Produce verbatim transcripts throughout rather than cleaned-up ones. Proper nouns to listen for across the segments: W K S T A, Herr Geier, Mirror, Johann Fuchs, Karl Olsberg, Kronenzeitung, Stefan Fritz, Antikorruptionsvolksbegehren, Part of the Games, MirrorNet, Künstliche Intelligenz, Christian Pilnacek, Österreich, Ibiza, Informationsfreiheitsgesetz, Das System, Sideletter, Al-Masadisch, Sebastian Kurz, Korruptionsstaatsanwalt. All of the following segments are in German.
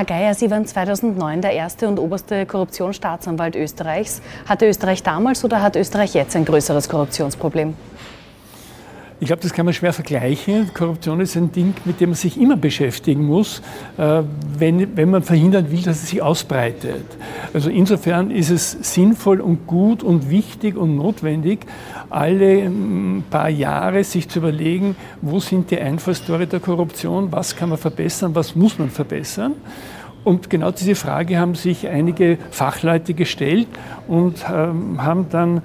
Herr Geier, Sie waren zweitausendneun der erste und oberste Korruptionsstaatsanwalt Österreichs. Hatte Österreich damals oder hat Österreich jetzt ein größeres Korruptionsproblem? Ich glaube, das kann man schwer vergleichen. Korruption ist ein Ding, mit dem man sich immer beschäftigen muss, wenn, wenn man verhindern will, dass es sich ausbreitet. Also insofern ist es sinnvoll und gut und wichtig und notwendig, alle paar Jahre sich zu überlegen, wo sind die Einfallstore der Korruption, was kann man verbessern, was muss man verbessern. Und genau diese Frage haben sich einige Fachleute gestellt und haben dann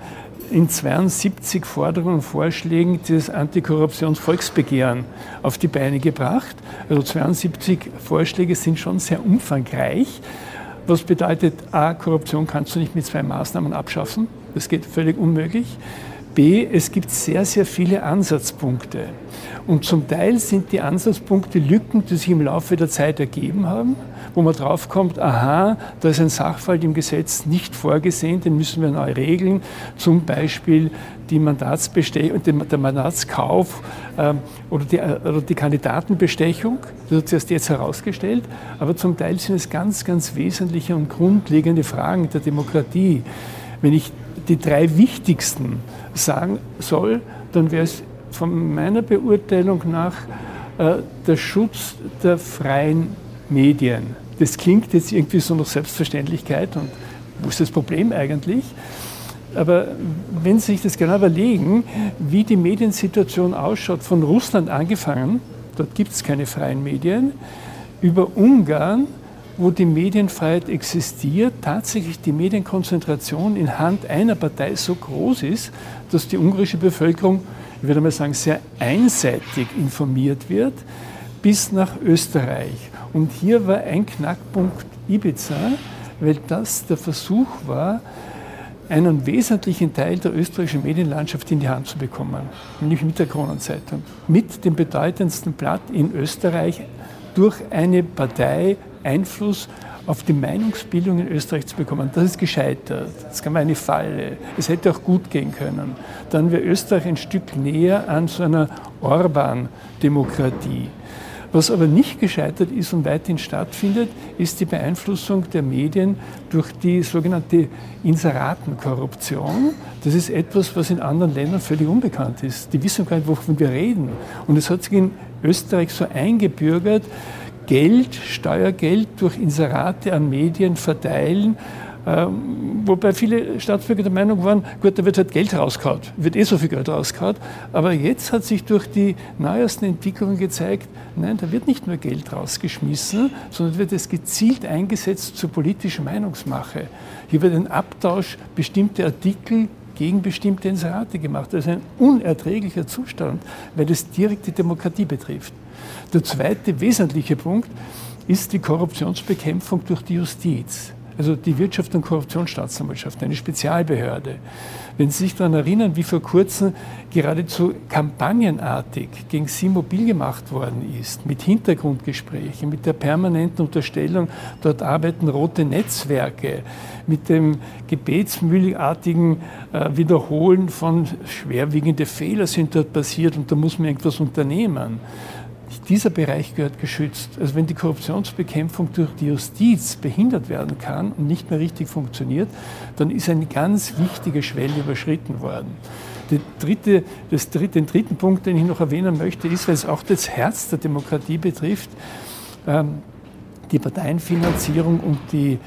in zweiundsiebzig Forderungen und Vorschlägen des Antikorruptionsvolksbegehren auf die Beine gebracht. Also zweiundsiebzig Vorschläge sind schon sehr umfangreich. Was bedeutet A, Korruption kannst du nicht mit zwei Maßnahmen abschaffen. Das geht völlig unmöglich. B, es gibt sehr, sehr viele Ansatzpunkte. Und zum Teil sind die Ansatzpunkte Lücken, die sich im Laufe der Zeit ergeben haben, wo man draufkommt, aha, da ist ein Sachverhalt im Gesetz nicht vorgesehen, den müssen wir neu regeln. Zum Beispiel die Mandatsbestechung, der Mandatskauf äh, oder, die, oder die Kandidatenbestechung, das hat sich erst jetzt herausgestellt. Aber zum Teil sind es ganz, ganz wesentliche und grundlegende Fragen der Demokratie. Wenn ich die drei wichtigsten sagen soll, dann wäre es von meiner Beurteilung nach äh, der Schutz der freien Medien. Das klingt jetzt irgendwie so nach Selbstverständlichkeit und wo ist das Problem eigentlich? Aber wenn Sie sich das genau überlegen, wie die Mediensituation ausschaut, von Russland angefangen, dort gibt es keine freien Medien, über Ungarn, wo die Medienfreiheit existiert, tatsächlich die Medienkonzentration in Hand einer Partei so groß ist, dass die ungarische Bevölkerung, ich würde mal sagen, sehr einseitig informiert wird, bis nach Österreich. Und hier war ein Knackpunkt Ibiza, weil das der Versuch war, einen wesentlichen Teil der österreichischen Medienlandschaft in die Hand zu bekommen, nämlich mit der Kronenzeitung, mit dem bedeutendsten Blatt in Österreich durch eine Partei, Einfluss auf die Meinungsbildung in Österreich zu bekommen. Das ist gescheitert. Das kann man eine Falle. Es hätte auch gut gehen können. Dann wäre Österreich ein Stück näher an so einer Orban-Demokratie. Was aber nicht gescheitert ist und weithin stattfindet, ist die Beeinflussung der Medien durch die sogenannte Inseratenkorruption. Das ist etwas, was in anderen Ländern völlig unbekannt ist. Die wissen gar nicht, wovon wir reden. Und es hat sich in Österreich so eingebürgert, Geld, Steuergeld durch Inserate an Medien verteilen, ähm, wobei viele Staatsbürger der Meinung waren, gut, da wird halt Geld rausgehauen, wird eh so viel Geld rausgehauen, aber jetzt hat sich durch die neuesten Entwicklungen gezeigt, nein, da wird nicht nur Geld rausgeschmissen, sondern wird es gezielt eingesetzt zur politischen Meinungsmache. Hier wird ein Abtausch bestimmter Artikel gegen bestimmte Inserate gemacht. Das ist ein unerträglicher Zustand, weil das direkt die Demokratie betrifft. Der zweite wesentliche Punkt ist die Korruptionsbekämpfung durch die Justiz, also die Wirtschafts- und Korruptionsstaatsanwaltschaft, eine Spezialbehörde. Wenn Sie sich daran erinnern, wie vor kurzem geradezu kampagnenartig gegen Sie mobil gemacht worden ist, mit Hintergrundgesprächen, mit der permanenten Unterstellung, dort arbeiten rote Netzwerke, mit dem gebetsmühlenartigen äh, Wiederholen von schwerwiegende Fehler sind dort passiert und da muss man irgendwas unternehmen. Dieser Bereich gehört geschützt. Also wenn die Korruptionsbekämpfung durch die Justiz behindert werden kann und nicht mehr richtig funktioniert, dann ist eine ganz wichtige Schwelle überschritten worden. Den, dritte, das dritte, den dritten Punkt, den ich noch erwähnen möchte, ist, weil es auch das Herz der Demokratie betrifft, ähm, die Parteienfinanzierung und die,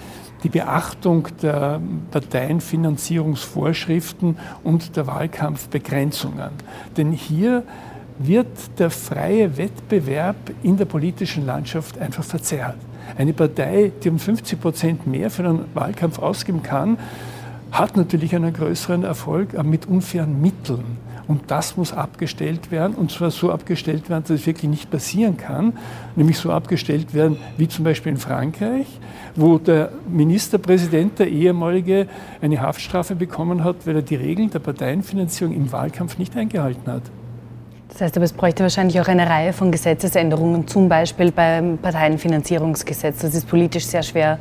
die Beachtung der Parteienfinanzierungsvorschriften und der Wahlkampfbegrenzungen. Denn hier wird der freie Wettbewerb in der politischen Landschaft einfach verzerrt. Eine Partei, die um fünfzig Prozent mehr für einen Wahlkampf ausgeben kann, hat natürlich einen größeren Erfolg, aber mit unfairen Mitteln. Und das muss abgestellt werden, und zwar so abgestellt werden, dass es wirklich nicht passieren kann, nämlich so abgestellt werden, wie zum Beispiel in Frankreich, wo der Ministerpräsident, der ehemalige, eine Haftstrafe bekommen hat, weil er die Regeln der Parteienfinanzierung im Wahlkampf nicht eingehalten hat. Das heißt aber, es bräuchte wahrscheinlich auch eine Reihe von Gesetzesänderungen, zum Beispiel beim Parteienfinanzierungsgesetz. Das ist politisch sehr schwer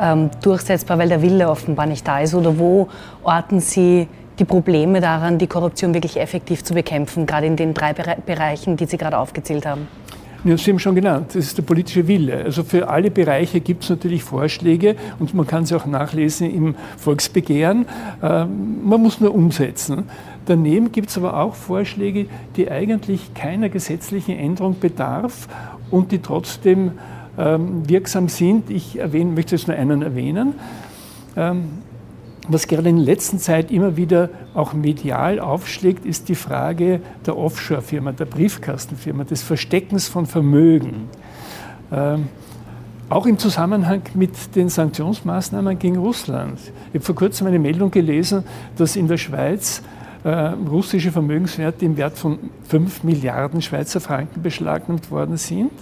ähm, durchsetzbar, weil der Wille offenbar nicht da ist. Oder wo orten Sie die Probleme daran, die Korruption wirklich effektiv zu bekämpfen, gerade in den drei Bere- Bereichen, die Sie gerade aufgezählt haben? Ja, Sie haben schon genannt, das ist der politische Wille. Also für alle Bereiche gibt es natürlich Vorschläge und man kann sie auch nachlesen im Volksbegehren. Ähm, man muss nur umsetzen. Daneben gibt es aber auch Vorschläge, die eigentlich keiner gesetzlichen Änderung bedarf und die trotzdem ähm, wirksam sind. Ich erwähne, möchte jetzt nur einen erwähnen. Ähm, Was gerade in letzter Zeit immer wieder auch medial aufschlägt, ist die Frage der Offshore-Firma, der Briefkastenfirma, des Versteckens von Vermögen. Ähm, auch im Zusammenhang mit den Sanktionsmaßnahmen gegen Russland. Ich habe vor kurzem eine Meldung gelesen, dass in der Schweiz äh, russische Vermögenswerte im Wert von fünf Milliarden Schweizer Franken beschlagnahmt worden sind.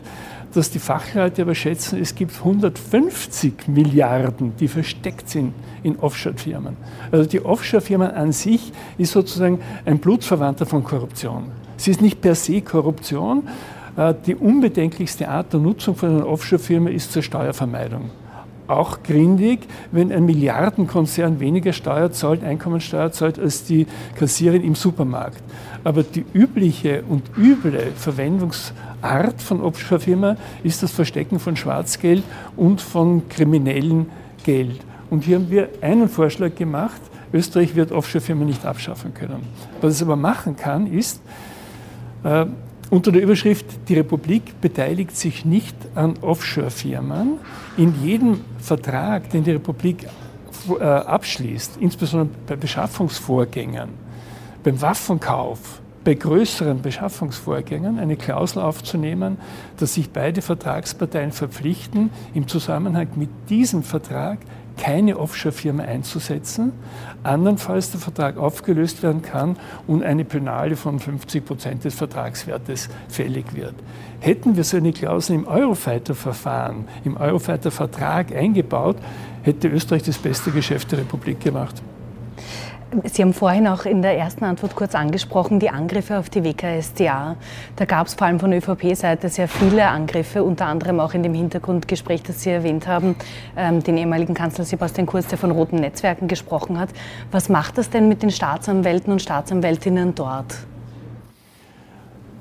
Dass die Fachleute aber schätzen, es gibt hundertfünfzig Milliarden, die versteckt sind in Offshore-Firmen. Also die Offshore-Firma an sich ist sozusagen ein Blutsverwandter von Korruption. Sie ist nicht per se Korruption. Die unbedenklichste Art der Nutzung von einer Offshore-Firma ist zur Steuervermeidung. Auch gründig, wenn ein Milliardenkonzern weniger Steuer zahlt, Einkommensteuer zahlt, als die Kassierin im Supermarkt. Aber die übliche und üble Verwendungsart von Offshore-Firma ist das Verstecken von Schwarzgeld und von kriminellem Geld. Und hier haben wir einen Vorschlag gemacht, Österreich wird Offshore-Firmen nicht abschaffen können. Was es aber machen kann, ist, äh, unter der Überschrift, die Republik beteiligt sich nicht an Offshore-Firmen. In jedem Vertrag, den die Republik abschließt, insbesondere bei Beschaffungsvorgängen, beim Waffenkauf, bei größeren Beschaffungsvorgängen eine Klausel aufzunehmen, dass sich beide Vertragsparteien verpflichten, im Zusammenhang mit diesem Vertrag keine Offshore-Firma einzusetzen, andernfalls der Vertrag aufgelöst werden kann und eine Penale von fünfzig Prozent des Vertragswertes fällig wird. Hätten wir so eine Klausel im Eurofighter-Verfahren, im Eurofighter-Vertrag eingebaut, hätte Österreich das beste Geschäft der Republik gemacht. Sie haben vorhin auch in der ersten Antwort kurz angesprochen, die Angriffe auf die W K S T A. Da gab es vor allem von ÖVP-Seite sehr viele Angriffe, unter anderem auch in dem Hintergrundgespräch, das Sie erwähnt haben, ähm, den ehemaligen Kanzler Sebastian Kurz, der von roten Netzwerken gesprochen hat. Was macht das denn mit den Staatsanwälten und Staatsanwältinnen dort?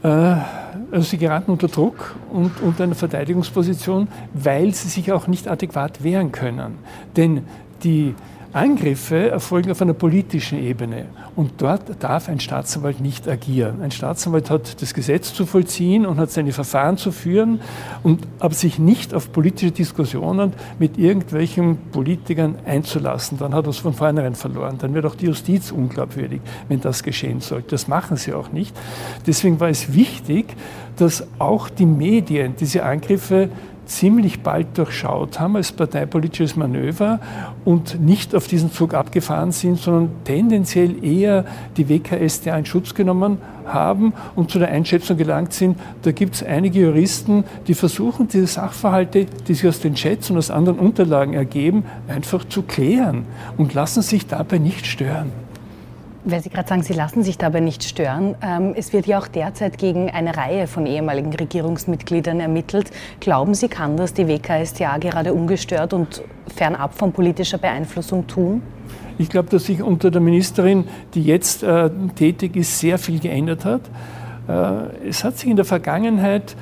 Äh, also sie geraten unter Druck und unter einer Verteidigungsposition, weil sie sich auch nicht adäquat wehren können. Denn die Angriffe erfolgen auf einer politischen Ebene und dort darf ein Staatsanwalt nicht agieren. Ein Staatsanwalt hat das Gesetz zu vollziehen und hat seine Verfahren zu führen, und aber sich nicht auf politische Diskussionen mit irgendwelchen Politikern einzulassen. Dann hat er es von vornherein verloren. Dann wird auch die Justiz unglaubwürdig, wenn das geschehen sollte. Das machen sie auch nicht. Deswegen war es wichtig, dass auch die Medien diese Angriffe ziemlich bald durchschaut haben als parteipolitisches Manöver und nicht auf diesen Zug abgefahren sind, sondern tendenziell eher die W K S T A in Schutz genommen haben und zu der Einschätzung gelangt sind, da gibt es einige Juristen, die versuchen, diese Sachverhalte, die sich aus den Chats und aus anderen Unterlagen ergeben, einfach zu klären und lassen sich dabei nicht stören. Weil Sie gerade sagen, Sie lassen sich dabei nicht stören. Es wird ja auch derzeit gegen eine Reihe von ehemaligen Regierungsmitgliedern ermittelt. Glauben Sie, kann das die W K S T A gerade ungestört und fernab von politischer Beeinflussung tun? Ich glaube, dass sich unter der Ministerin, die jetzt äh, tätig ist, sehr viel geändert hat. Äh, es hat sich in der Vergangenheit,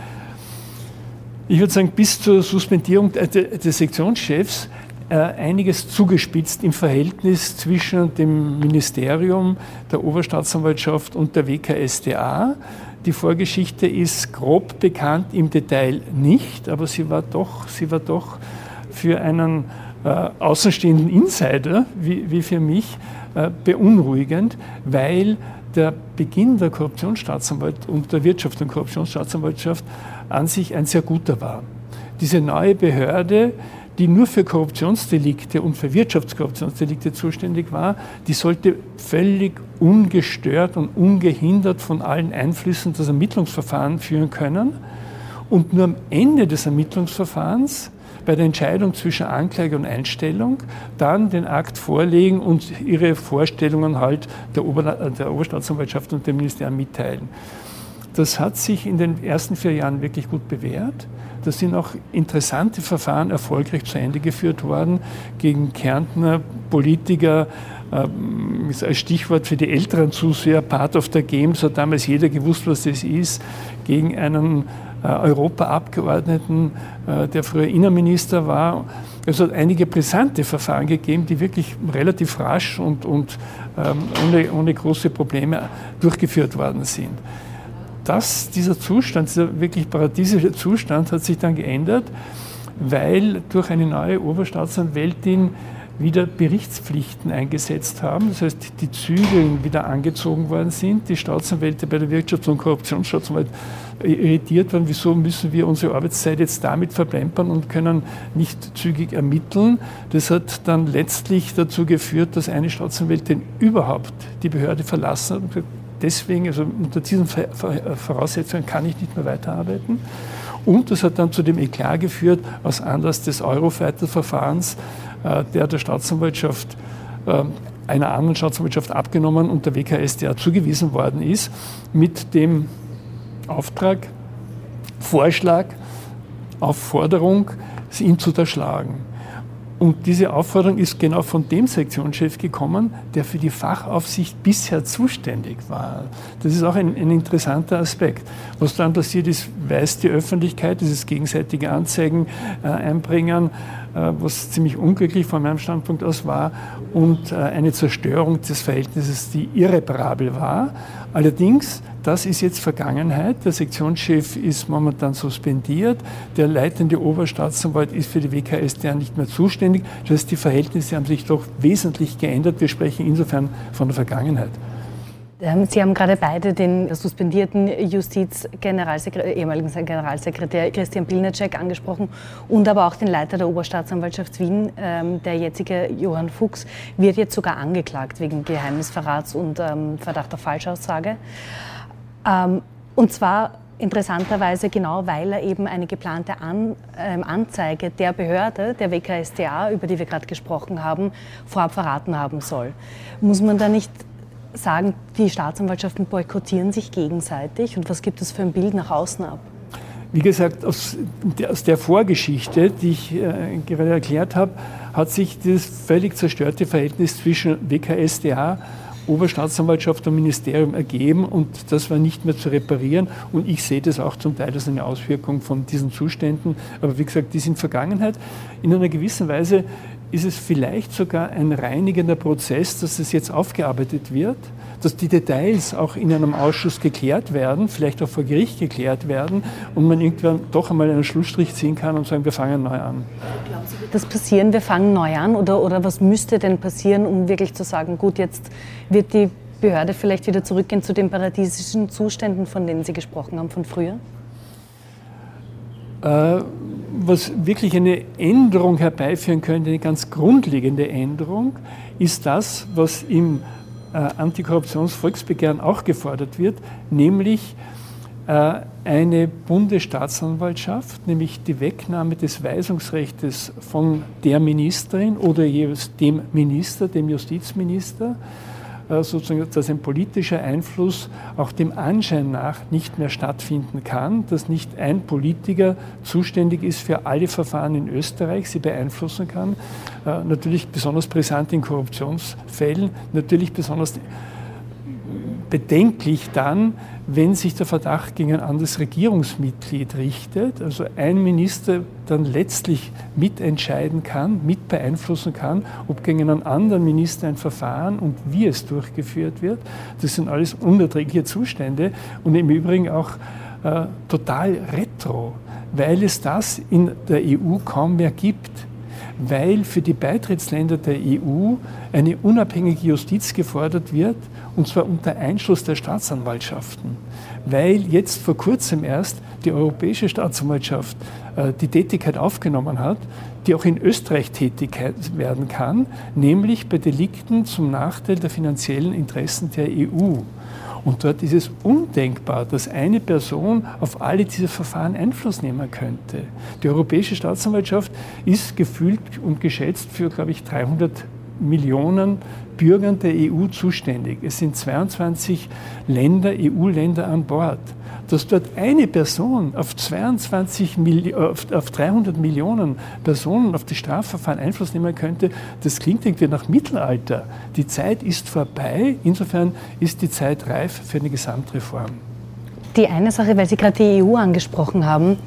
ich würde sagen, bis zur Suspendierung des Sektionschefs, einiges zugespitzt im Verhältnis zwischen dem Ministerium, der Oberstaatsanwaltschaft und der W K S T A. Die Vorgeschichte ist grob bekannt, im Detail nicht, aber sie war doch, sie war doch für einen äh, außenstehenden Insider, wie, wie für mich, äh, beunruhigend, weil der Beginn der Korruptionsstaatsanwalt und der Wirtschafts- und Korruptionsstaatsanwaltschaft an sich ein sehr guter war. Diese neue Behörde, die nur für Korruptionsdelikte und für Wirtschaftskorruptionsdelikte zuständig war, die sollte völlig ungestört und ungehindert von allen Einflüssen das Ermittlungsverfahren führen können. Und nur am Ende des Ermittlungsverfahrens, bei der Entscheidung zwischen Anklage und Einstellung, dann den Akt vorlegen und ihre Vorstellungen halt der, Ober- der Oberstaatsanwaltschaft und dem Ministerium mitteilen. Das hat sich in den ersten vier Jahren wirklich gut bewährt. Da sind auch interessante Verfahren erfolgreich zu Ende geführt worden gegen Kärntner Politiker. Ähm, ist als Stichwort für die älteren Zuseher, Part of the Games, hat damals jeder gewusst, was das ist, gegen einen äh, Europaabgeordneten, äh, der früher Innenminister war. Es hat einige brisante Verfahren gegeben, die wirklich relativ rasch und, und ähm, ohne, ohne große Probleme durchgeführt worden sind. Das, dieser Zustand, dieser wirklich paradiesische Zustand hat sich dann geändert, weil durch eine neue Oberstaatsanwältin wieder Berichtspflichten eingesetzt haben. Das heißt, die Zügel wieder angezogen worden sind. Die Staatsanwälte bei der Wirtschafts- und Korruptionsstaatsanwalt irritiert waren, wieso müssen wir unsere Arbeitszeit jetzt damit verplempern und können nicht zügig ermitteln. Das hat dann letztlich dazu geführt, dass eine Staatsanwältin überhaupt die Behörde verlassen hat und gesagt, deswegen, also unter diesen Voraussetzungen kann ich nicht mehr weiterarbeiten. Und das hat dann zu dem Eklat geführt, aus Anlass des Eurofighter-Verfahrens, der der Staatsanwaltschaft, einer anderen Staatsanwaltschaft abgenommen und der W K S t A zugewiesen worden ist, mit dem Auftrag, Vorschlag, auf Forderung, ihn zu unterschlagen. Und diese Aufforderung ist genau von dem Sektionschef gekommen, der für die Fachaufsicht bisher zuständig war. Das ist auch ein, ein interessanter Aspekt. Was dann passiert ist, weiß die Öffentlichkeit, dieses gegenseitige Anzeigen äh, einbringen, äh, was ziemlich unglücklich von meinem Standpunkt aus war, und äh, eine Zerstörung des Verhältnisses, die irreparabel war. Allerdings, das ist jetzt Vergangenheit. Der Sektionschef ist momentan suspendiert. Der leitende Oberstaatsanwalt ist für die W K S t A nicht mehr zuständig. Das heißt, die Verhältnisse haben sich doch wesentlich geändert. Wir sprechen insofern von der Vergangenheit. Sie haben gerade beide den suspendierten Justiz-Generalsekretär, ehemaligen Generalsekretär Christian Pilnacek angesprochen und aber auch den Leiter der Oberstaatsanwaltschaft Wien, ähm, der jetzige Johann Fuchs, wird jetzt sogar angeklagt wegen Geheimnisverrats und ähm, Verdacht auf Falschaussage. Ähm, und zwar interessanterweise genau, weil er eben eine geplante An, ähm, Anzeige der Behörde, der W K S t A, über die wir gerade gesprochen haben, vorab verraten haben soll. Muss man da nicht sagen, die Staatsanwaltschaften boykottieren sich gegenseitig, und was gibt es für ein Bild nach außen ab? Wie gesagt, aus der, aus der Vorgeschichte, die ich äh, gerade erklärt habe, hat sich das völlig zerstörte Verhältnis zwischen W K S t A, Oberstaatsanwaltschaft und Ministerium ergeben, und das war nicht mehr zu reparieren, und ich sehe das auch zum Teil als eine Auswirkung von diesen Zuständen, aber wie gesagt, die sind Vergangenheit. In einer gewissen Weise ist es vielleicht sogar ein reinigender Prozess, dass es jetzt aufgearbeitet wird, dass die Details auch in einem Ausschuss geklärt werden, vielleicht auch vor Gericht geklärt werden, und man irgendwann doch einmal einen Schlussstrich ziehen kann und sagen, wir fangen neu an. Glauben Sie, wird das passieren, wir fangen neu an? Oder, oder was müsste denn passieren, um wirklich zu sagen, gut, jetzt wird die Behörde vielleicht wieder zurückgehen zu den paradiesischen Zuständen, von denen Sie gesprochen haben, von früher? Äh, was wirklich eine Änderung herbeiführen könnte, eine ganz grundlegende Änderung, ist das, was im äh, Antikorruptionsvolksbegehren auch gefordert wird, nämlich äh, eine Bundesstaatsanwaltschaft, nämlich die Wegnahme des Weisungsrechts von der Ministerin oder jeweils dem Minister, dem Justizminister, äh, sozusagen, dass ein politischer Einfluss auch dem Anschein nach nicht mehr stattfinden kann, dass nicht ein Politiker zuständig ist für alle Verfahren in Österreich, sie beeinflussen kann. Äh, natürlich besonders brisant in Korruptionsfällen, natürlich besonders bedenklich dann, wenn sich der Verdacht gegen ein anderes Regierungsmitglied richtet, also ein Minister dann letztlich mitentscheiden kann, mit beeinflussen kann, ob gegen einen anderen Minister ein Verfahren und wie es durchgeführt wird. Das sind alles unerträgliche Zustände und im Übrigen auch äh, total retro, weil es das in der E U kaum mehr gibt, weil für die Beitrittsländer der E U eine unabhängige Justiz gefordert wird, und zwar unter Einschluss der Staatsanwaltschaften, weil jetzt vor kurzem erst die europäische Staatsanwaltschaft äh, die Tätigkeit aufgenommen hat, die auch in Österreich tätig werden kann, nämlich bei Delikten zum Nachteil der finanziellen Interessen der E U. Und dort ist es undenkbar, dass eine Person auf alle diese Verfahren Einfluss nehmen könnte. Die europäische Staatsanwaltschaft ist gefühlt und geschätzt für, glaube ich, dreihundert Millionen Bürgern der E U zuständig. Es sind zweiundzwanzig Länder, E U-Länder an Bord. Dass dort eine Person auf, zweiundzwanzig Mil- auf, auf dreihundert Millionen Personen auf die Strafverfahren Einfluss nehmen könnte, das klingt irgendwie nach Mittelalter. Die Zeit ist vorbei, insofern ist die Zeit reif für eine Gesamtreform. Die eine Sache, weil Sie gerade die E U angesprochen haben,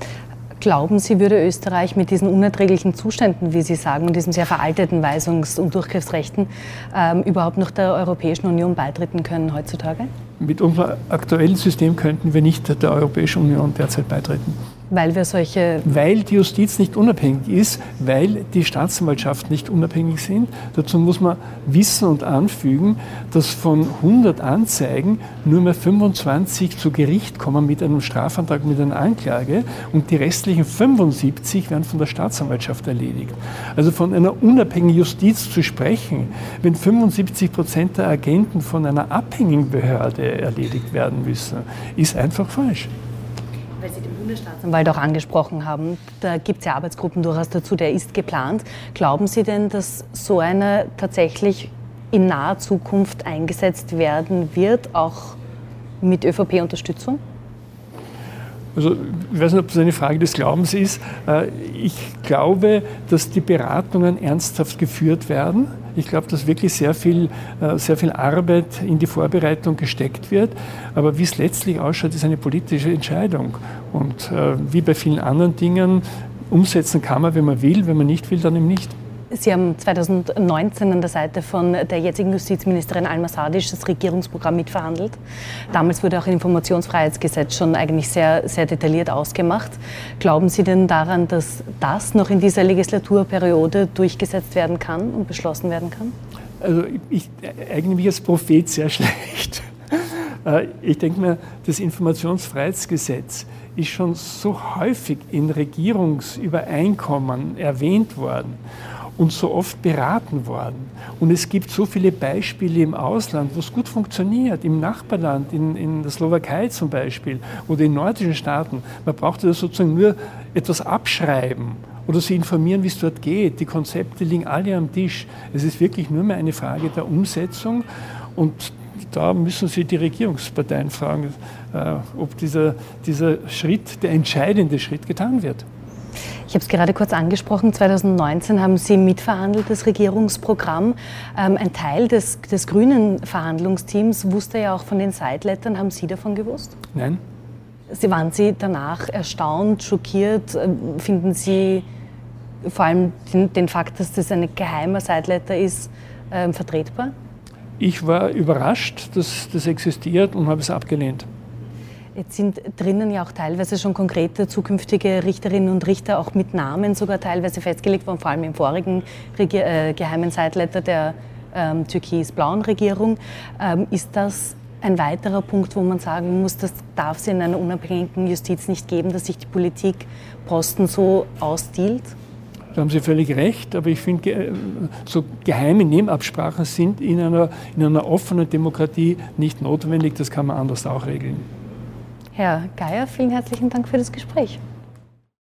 glauben Sie, würde Österreich mit diesen unerträglichen Zuständen, wie Sie sagen, und diesen sehr veralteten Weisungs- und Durchgriffsrechten ähm, überhaupt noch der Europäischen Union beitreten können heutzutage? Mit unserem aktuellen System könnten wir nicht der Europäischen Union derzeit beitreten. Weil wir solche... Weil die Justiz nicht unabhängig ist, weil die Staatsanwaltschaften nicht unabhängig sind. Dazu muss man wissen und anfügen, dass von hundert Anzeigen nur mehr fünfundzwanzig zu Gericht kommen mit einem Strafantrag, mit einer Anklage, und die restlichen fünfundsiebzig werden von der Staatsanwaltschaft erledigt. Also von einer unabhängigen Justiz zu sprechen, wenn fünfundsiebzig Prozent der Agenten von einer abhängigen Behörde erledigt werden müssen, ist einfach falsch. Weil Sie den Bundesstaatsanwalt auch angesprochen haben, da gibt es ja Arbeitsgruppen durchaus dazu, der ist geplant. Glauben Sie denn, dass so einer tatsächlich in naher Zukunft eingesetzt werden wird, auch mit ÖVP-Unterstützung? Also ich weiß nicht, ob das eine Frage des Glaubens ist. Ich glaube, dass die Beratungen ernsthaft geführt werden. Ich glaube, dass wirklich sehr viel, sehr viel Arbeit in die Vorbereitung gesteckt wird. Aber wie es letztlich ausschaut, ist eine politische Entscheidung. Und wie bei vielen anderen Dingen, umsetzen kann man, wenn man will, wenn man nicht will, dann eben nicht. Sie haben zwanzig neunzehn an der Seite von der jetzigen Justizministerin Al-Masadisch das Regierungsprogramm mitverhandelt. Damals wurde auch ein Informationsfreiheitsgesetz schon eigentlich sehr, sehr detailliert ausgemacht. Glauben Sie denn daran, dass das noch in dieser Legislaturperiode durchgesetzt werden kann und beschlossen werden kann? Also ich eigne mich als Prophet sehr schlecht. Ich denke mir, das Informationsfreiheitsgesetz ist schon so häufig in Regierungsübereinkommen erwähnt worden und so oft beraten worden. Und es gibt so viele Beispiele im Ausland, wo es gut funktioniert, im Nachbarland, in, in der Slowakei zum Beispiel oder in nordischen Staaten. Man braucht ja sozusagen nur etwas abschreiben oder sie informieren, wie es dort geht. Die Konzepte liegen alle am Tisch. Es ist wirklich nur mehr eine Frage der Umsetzung, und da müssen Sie die Regierungsparteien fragen, ob dieser, dieser Schritt, der entscheidende Schritt, getan wird. Ich habe es gerade kurz angesprochen, zwanzig neunzehn haben Sie mitverhandelt, das Regierungsprogramm. Ähm, ein Teil des, des grünen Verhandlungsteams wusste ja auch von den Sidelettern. Haben Sie davon gewusst? Nein. Sie, waren Sie danach erstaunt, schockiert? Finden Sie vor allem den, den Fakt, dass das ein geheimer Sideletter ist, ähm, vertretbar? Ich war überrascht, dass das existiert, und habe es abgelehnt. Jetzt sind drinnen ja auch teilweise schon konkrete zukünftige Richterinnen und Richter, auch mit Namen sogar teilweise festgelegt worden, vor allem im vorigen Regi äh, geheimen Sideletter der ähm, türkis-blauen Regierung. Ähm, ist das ein weiterer Punkt, wo man sagen muss, das darf es in einer unabhängigen Justiz nicht geben, dass sich die Politik Posten so ausdealt? Da haben Sie völlig recht, aber ich finde, so geheime Nebenabsprachen sind in einer, in einer offenen Demokratie nicht notwendig. Das kann man anders auch regeln. Herr Geier, vielen herzlichen Dank für das Gespräch.